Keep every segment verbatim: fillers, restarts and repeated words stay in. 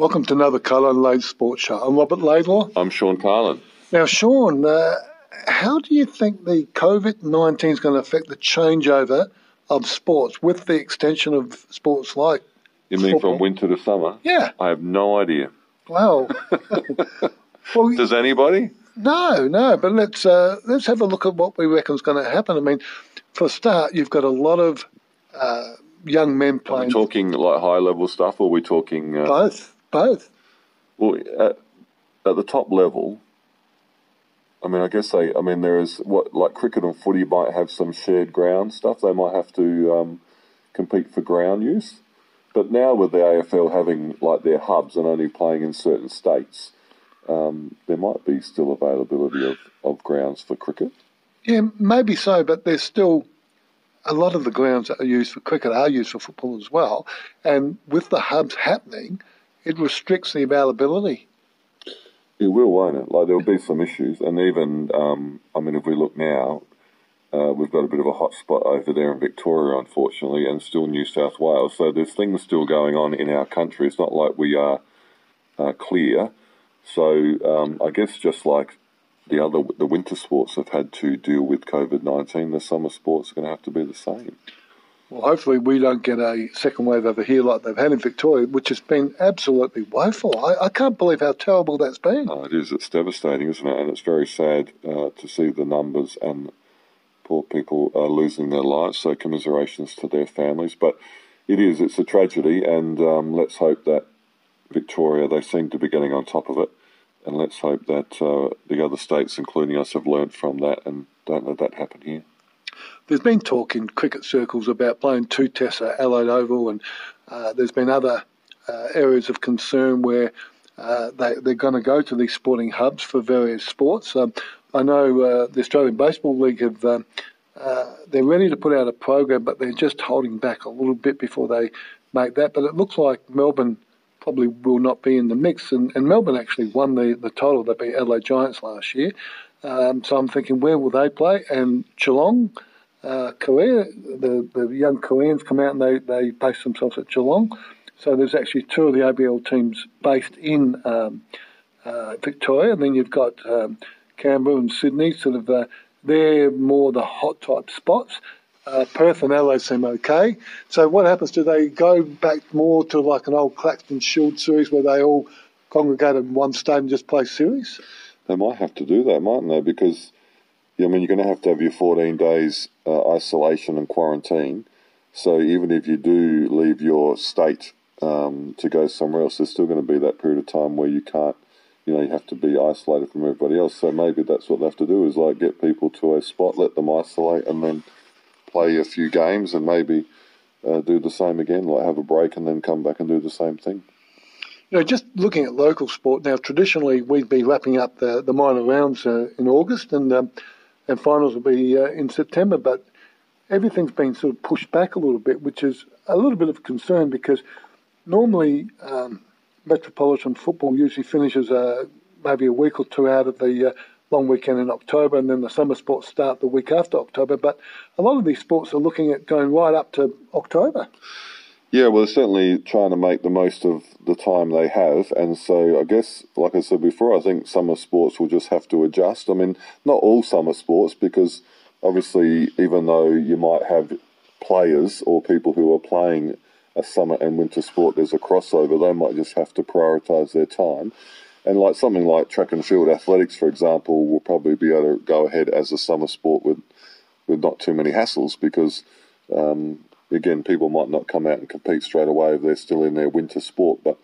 Welcome to another Carlin Laidlaw Sports Show. I'm Robert Laidlaw. I'm Sean Carlin. Now, Sean, uh, how do you think the COVID nineteen is going to affect the changeover of sports with the extension of sports like You mean football? From winter to summer? Yeah. I have no idea. Wow. Well, does anybody? No, no. But let's uh, let's have a look at what we reckon is going to happen. I mean, for a start, you've got a lot of uh, young men playing. Are we talking like high level stuff, or are we talking uh, both? Both. Well, at, at the top level, I mean, I guess they. I mean, there is what like cricket and footy might have some shared ground stuff. They might have to um, compete for ground use. But now with the A F L having like their hubs and only playing in certain states, um, there might be still availability of, of grounds for cricket. Yeah, maybe so, but there's still a lot of the grounds that are used for cricket are used for football as well. And with the hubs happening, it restricts the availability. It will, won't it? Like there'll be some issues. And even, um, I mean, if we look now, Uh, we've got a bit of a hot spot over there in Victoria, unfortunately, and still New South Wales. So there's things still going on in our country. It's not like we are uh, clear. So um, I guess just like the other, the winter sports have had to deal with COVID nineteen, the summer sports are going to have to be the same. Well, hopefully we don't get a second wave over here like they've had in Victoria, which has been absolutely woeful. I, I can't believe how terrible that's been. Oh, it is. It's devastating, isn't it? And it's very sad uh, to see the numbers and people are losing their lives, so commiserations to their families. But it is, it's a tragedy, and um, let's hope that Victoria, they seem to be getting on top of it, and let's hope that uh, the other states, including us, have learned from that and don't let that happen here. There's been talk in cricket circles about playing two tests at Adelaide Oval, and uh, there's been other uh, areas of concern where uh, they, they're going to go to these sporting hubs for various sports. Um, I know uh, the Australian Baseball League have, um, uh, they're ready to put out a program, but they're just holding back a little bit before they make that. But it looks like Melbourne probably will not be in the mix. And, and Melbourne actually won the, the title. They beat Adelaide Giants last year. Um, so I'm thinking, where will they play? And Geelong, uh, Korea, the, the young Koreans come out and they, they base themselves at Geelong. So there's actually two of the A B L teams based in um, uh, Victoria. And then you've got Um, Canberra and Sydney, sort of, uh, they're more the hot type spots. Uh, Perth and Adelaide seem okay. So what happens? Do they go back more to like an old Claxton Shield series where they all congregate in one stadium and just play series? They might have to do that, mightn't they? Because, I mean, you're going to have to have your fourteen days uh, isolation and quarantine. So even if you do leave your state um, to go somewhere else, there's still going to be that period of time where you can't, you know, you have to be isolated from everybody else. So maybe that's what they have to do is, like, get people to a spot, let them isolate, and then play a few games and maybe uh, do the same again, like have a break and then come back and do the same thing. You know, just looking at local sport now, traditionally we'd be wrapping up the, the minor rounds uh, in August and um, and finals will be uh, in September, but everything's been sort of pushed back a little bit, which is a little bit of concern because normally Um, Metropolitan football usually finishes uh, maybe a week or two out of the uh, long weekend in October, and then the summer sports start the week after October. But a lot of these sports are looking at going right up to October. Yeah, well, they're certainly trying to make the most of the time they have. And so I guess, like I said before, I think summer sports will just have to adjust. I mean, not all summer sports, because obviously even though you might have players or people who are playing a summer and winter sport, there's a crossover. They might just have to prioritise their time. And like something like track and field athletics, for example, will probably be able to go ahead as a summer sport with with not too many hassles because, um, again, people might not come out and compete straight away if they're still in their winter sport. But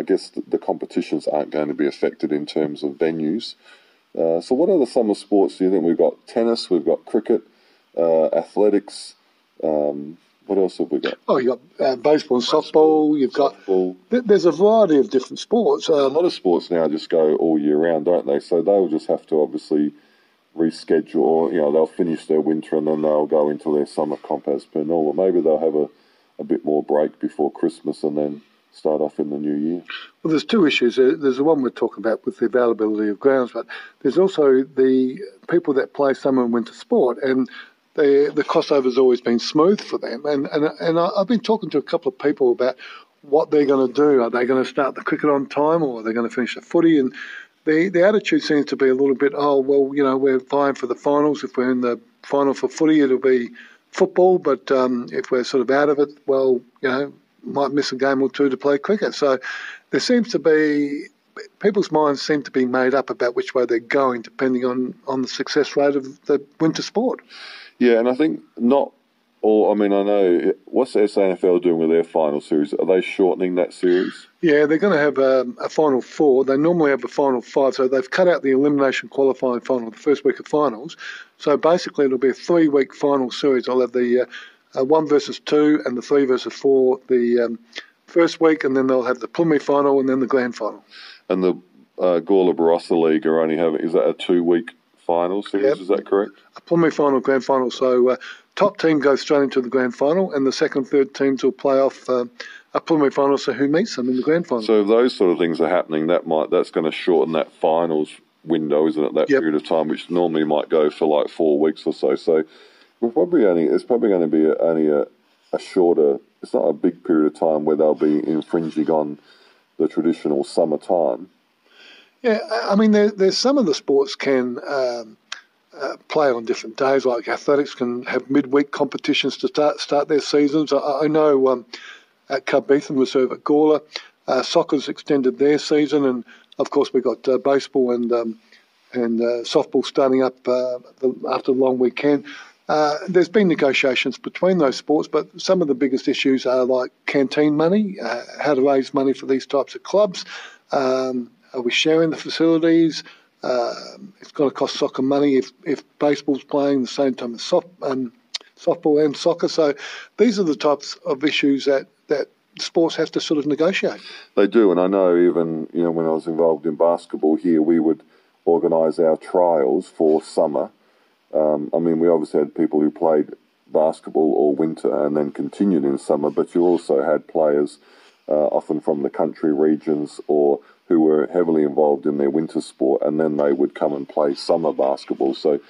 I guess the, the competitions aren't going to be affected in terms of venues. Uh, so what other summer sports do you think? We've got tennis, we've got cricket, uh, athletics, um what else have we got? Oh, you've got uh, baseball and softball. You've softball. got th- There's a variety of different sports. Um, a lot of sports now just go all year round, don't they? So they'll just have to obviously reschedule. Or, you know, they'll finish their winter and then they'll go into their summer comp as per normal. Maybe they'll have a, a bit more break before Christmas and then start off in the new year. Well, there's two issues. There's the one we're talking about with the availability of grounds, but there's also the people that play summer and winter sport, and The, the crossover's always been smooth for them. And, and, and I've been talking to a couple of people about what they're going to do. Are they going to start the cricket on time, or are they going to finish the footy? And the the attitude seems to be a little bit, oh, well, you know, we're vying for the finals. If we're in the final for footy, it'll be football. But um, if we're sort of out of it, well, you know, might miss a game or two to play cricket. So there seems to be, people's minds seem to be made up about which way they're going, depending on, on the success rate of the winter sport. Yeah, and I think not all, I mean, I know, what's the S A N F L doing with their final series? Are they shortening that series? Yeah, they're going to have um, a final four. They normally have a final five, so they've cut out the elimination qualifying final, the first week of finals. So basically it'll be a three-week final series. I'll have the uh, uh, one versus two and the three versus four the um, first week, and then they'll have the preliminary final and then the grand final. And the uh, Gawler Barossa League are only having, is that a two-week final series, yep. Is that correct? A preliminary final, grand final. So uh, top team goes straight into the grand final, and the second, third teams will play off uh, a preliminary final, so who meets them in the grand final. So if those sort of things are happening, that might that's going to shorten that finals window, isn't it, that yep. period of time, which normally might go for like four weeks or so. So we're probably only, it's probably going to be a, only a, a shorter, it's not a big period of time where they'll be infringing on the traditional summer time. Yeah, I mean, there, there's some of the sports can um, uh, play on different days, like athletics can have midweek competitions to start start their seasons. I, I know um, at Cub Beetham Reserve at Gawler, uh, soccer's extended their season, and of course we've got uh, baseball and um, and uh, softball starting up uh, the, after the long weekend. Uh, there's been negotiations between those sports, but some of the biggest issues are like canteen money, uh, how to raise money for these types of clubs. Um, Are we sharing the facilities? Uh, it's going to cost soccer money if, if baseball's playing the same time as soft, um, softball and soccer. So these are the types of issues that, that sports has to sort of negotiate. They do, and I know even you know when I was involved in basketball here, we would organise our trials for summer. Um, I mean, we obviously had people who played basketball all winter and then continued in summer, but you also had players uh, often from the country regions or who were heavily involved in their winter sport, and then they would come and play summer basketball. So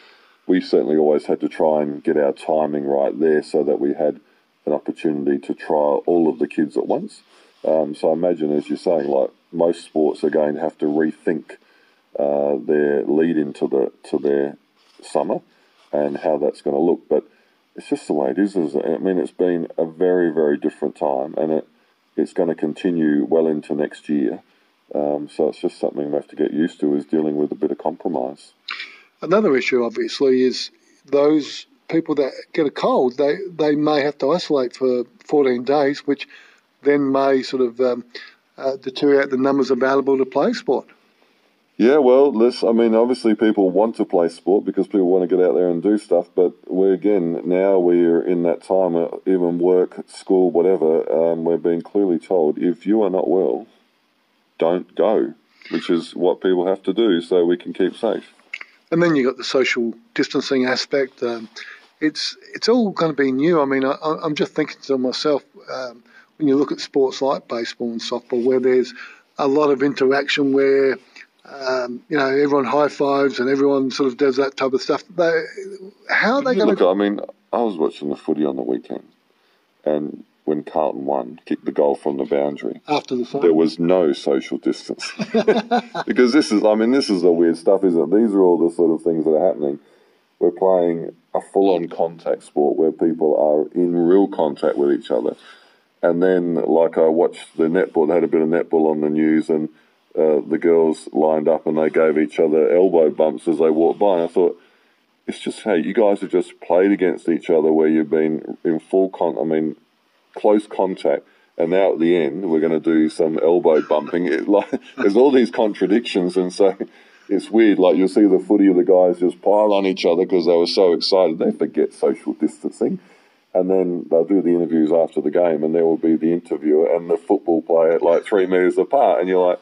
we certainly always had to try and get our timing right there so that we had an opportunity to trial all of the kids at once. Um, so I imagine, as you're saying, like most sports are going to have to rethink uh, their lead into the to their summer and how that's going to look. But it's just the way it is, isn't it? I mean, it's been a very, very different time, and it, it's going to continue well into next year. Um, so it's just something we have to get used to, is dealing with a bit of compromise. Another issue, obviously, is those people that get a cold, they, they may have to isolate for fourteen days, which then may sort of um, uh, deteriorate the numbers available to play sport. Yeah, well, this, I mean, obviously people want to play sport because people want to get out there and do stuff, but we again, now we're in that time, even work, school, whatever, um, we're being clearly told, if you are not well, don't go, which is what people have to do so we can keep safe. And then you've got the social distancing aspect. Um, it's it's all going to be new. I mean, I, I'm just thinking to myself, um, when you look at sports like baseball and softball, where there's a lot of interaction where, um, you know, everyone high-fives and everyone sort of does that type of stuff. They, how are they going to... Look, I mean, I was watching the footy on the weekend and when Carlton won, kicked the goal from the boundary. After the final, there was no social distance. Because this is, I mean, this is the weird stuff, isn't it? These are all the sort of things that are happening. We're playing a full-on contact sport where people are in real contact with each other. And then, like, I watched the netball, they had a bit of netball on the news, and uh, the girls lined up and they gave each other elbow bumps as they walked by. And I thought, it's just, hey, you guys have just played against each other where you've been in full contact, I mean, close contact, and now at the end we're going to do some elbow bumping. It, like, there's all these contradictions, and so it's weird. Like, you'll see the footy of the guys just pile on each other because they were so excited they forget social distancing, and then they'll do the interviews after the game, and there will be the interviewer and the football player like three metres apart, and you're like,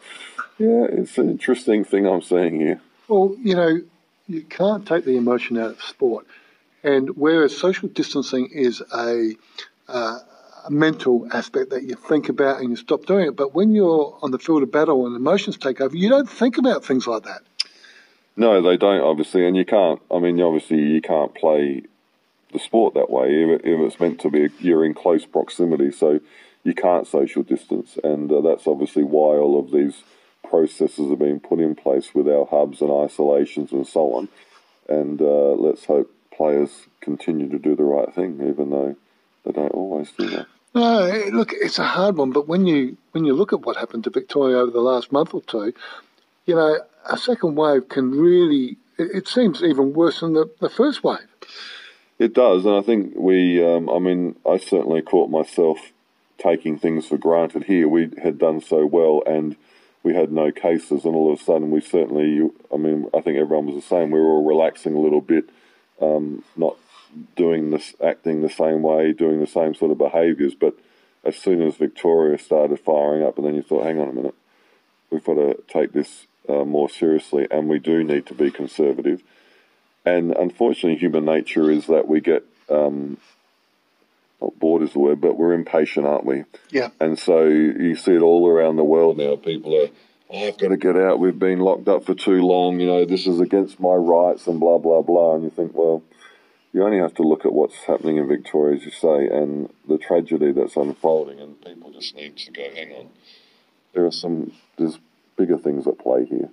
yeah, it's an interesting thing I'm seeing here. Well, you know, you can't take the emotion out of sport, and whereas social distancing is a uh, mental aspect that you think about and you stop doing it, but when you're on the field of battle and emotions take over, you don't think about things like that. No, they don't, obviously, and you can't, I mean, obviously you can't play the sport that way if, it, if it's meant to be, you're in close proximity, so you can't social distance. And uh, that's obviously why all of these processes are being put in place with our hubs and isolations and so on. And uh, let's hope players continue to do the right thing, even though they don't always do that. No, look, it's a hard one, but when you when you look at what happened to Victoria over the last month or two, you know, a second wave can really, it, it seems even worse than the, the first wave. It does, and I think we, um, I mean, I certainly caught myself taking things for granted here. We had done so well, and we had no cases, and all of a sudden we certainly, I mean, I think everyone was the same. We were all relaxing a little bit, um, not doing this, acting the same way, doing the same sort of behaviours, but as soon as Victoria started firing up, and then you thought, hang on a minute, we've got to take this uh, more seriously, and we do need to be conservative. And unfortunately, human nature is that we get, um, not bored is the word, but we're impatient, aren't we? Yeah. And so you see it all around the world now. People are, oh, I've got to get out, we've been locked up for too long, you know, this is against my rights and blah, blah, blah. And you think, well, you only have to look at what's happening in Victoria, as you say, and the tragedy that's unfolding, and people just need to go, hang on, there are some, there's bigger things at play here.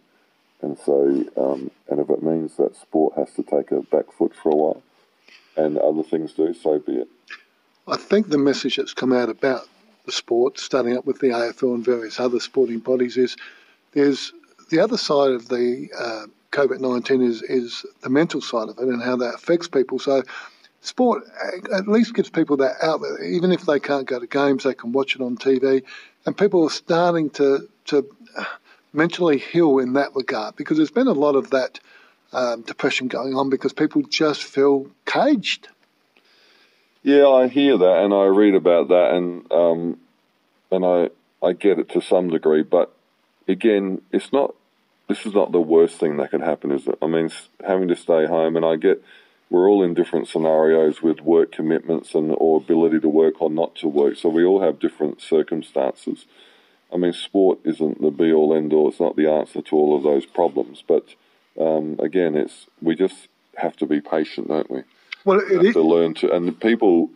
And so, um, and if it means that sport has to take a back foot for a while and other things do, so be it. I think the message that's come out about the sport, starting up with the A F L and various other sporting bodies, is there's the other side of the uh, COVID nineteen is, is the mental side of it and how that affects people. So sport at least gives people that outlet. Even if they can't go to games, they can watch it on T V. And people are starting to... to mentally heal in that regard, because there's been a lot of that um, depression going on because people just feel caged. Yeah, I hear that and I read about that, and um, and I I get it to some degree, but again, it's not. This is not the worst thing that could happen, is it? I mean, having to stay home, and I get we're all in different scenarios with work commitments and or ability to work or not to work, so we all have different circumstances. I mean, sport isn't the be-all, end-all. It's not the answer to all of those problems. But, um, again, it's we just have to be patient, don't we? Well, it we have is. to learn to... And people,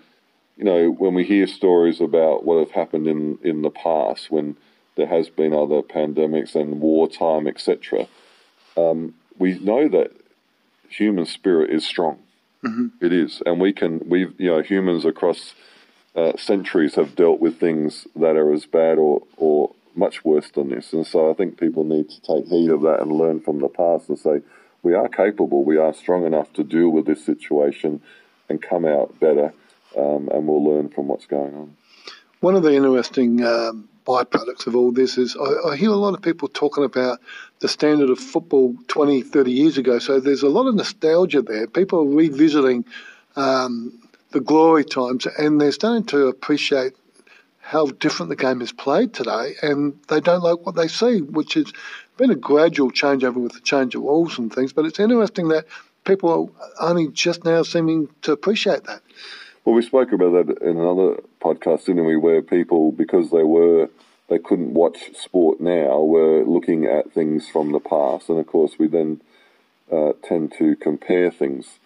you know, when we hear stories about what have happened in, in the past, when there has been other pandemics and wartime, et cetera, um, we know that human spirit is strong. Mm-hmm. It is. And we can... we you know, humans across... Uh, centuries have dealt with things that are as bad or, or much worse than this. And so I think people need to take heed of that and learn from the past and say, we are capable, we are strong enough to deal with this situation and come out better, um, and we'll learn from what's going on. One of the interesting um, byproducts of all this is I, I hear a lot of people talking about the standard of football twenty, thirty years ago. So there's a lot of nostalgia there. People are revisiting... Um, the glory times, and they're starting to appreciate how different the game is played today, and they don't like what they see, which has been a gradual changeover with the change of rules and things, but it's interesting that people are only just now seeming to appreciate that. Well, we spoke about that in another podcast, didn't we, where people, because they were, they couldn't watch sport now, were looking at things from the past, and of course we then uh, tend to compare things.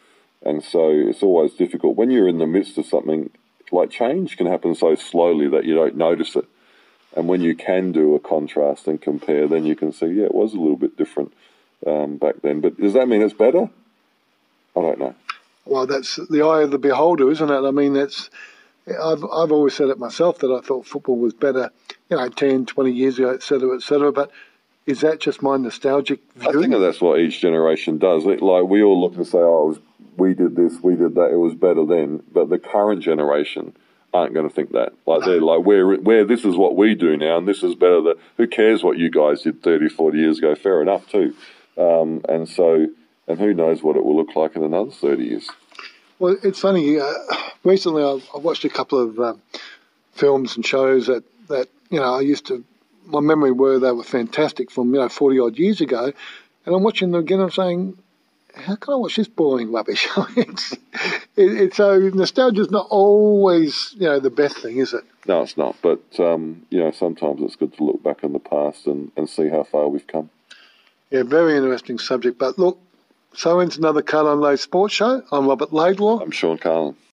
And so it's always difficult. When you're in the midst of something, like change can happen so slowly that you don't notice it. And when you can do a contrast and compare, then you can see, yeah, it was a little bit different um, back then. But does that mean it's better? I don't know. Well, that's the eye of the beholder, isn't it? I mean, that's I've, I've always said it myself that I thought football was better, you know, ten, twenty years ago, et cetera, et cetera. But is that just my nostalgic view? I think that's what each generation does. Like, we all look and say, oh, it was we did this, we did that, it was better then. But the current generation aren't going to think that. Like, they're like, we're, we're, this is what we do now, and this is better than, who cares what you guys did thirty, forty years ago? Fair enough, too. Um, and so, and who knows what it will look like in another thirty years. Well, it's funny, uh, recently I, I watched a couple of um, films and shows that, that, you know, I used to, my memory were they were fantastic from, you know, forty-odd years ago, and I'm watching them again and I'm saying, how can I watch this boring rubbish? it's, it, it, so nostalgia's not always, you know, the best thing, is it? No, it's not. But, um, you know, sometimes it's good to look back in the past and, and see how far we've come. Yeah, very interesting subject. But look, so ends another Carlin Laidlaw Sports Show. I'm Robert Laidlaw. I'm Sean Carlin.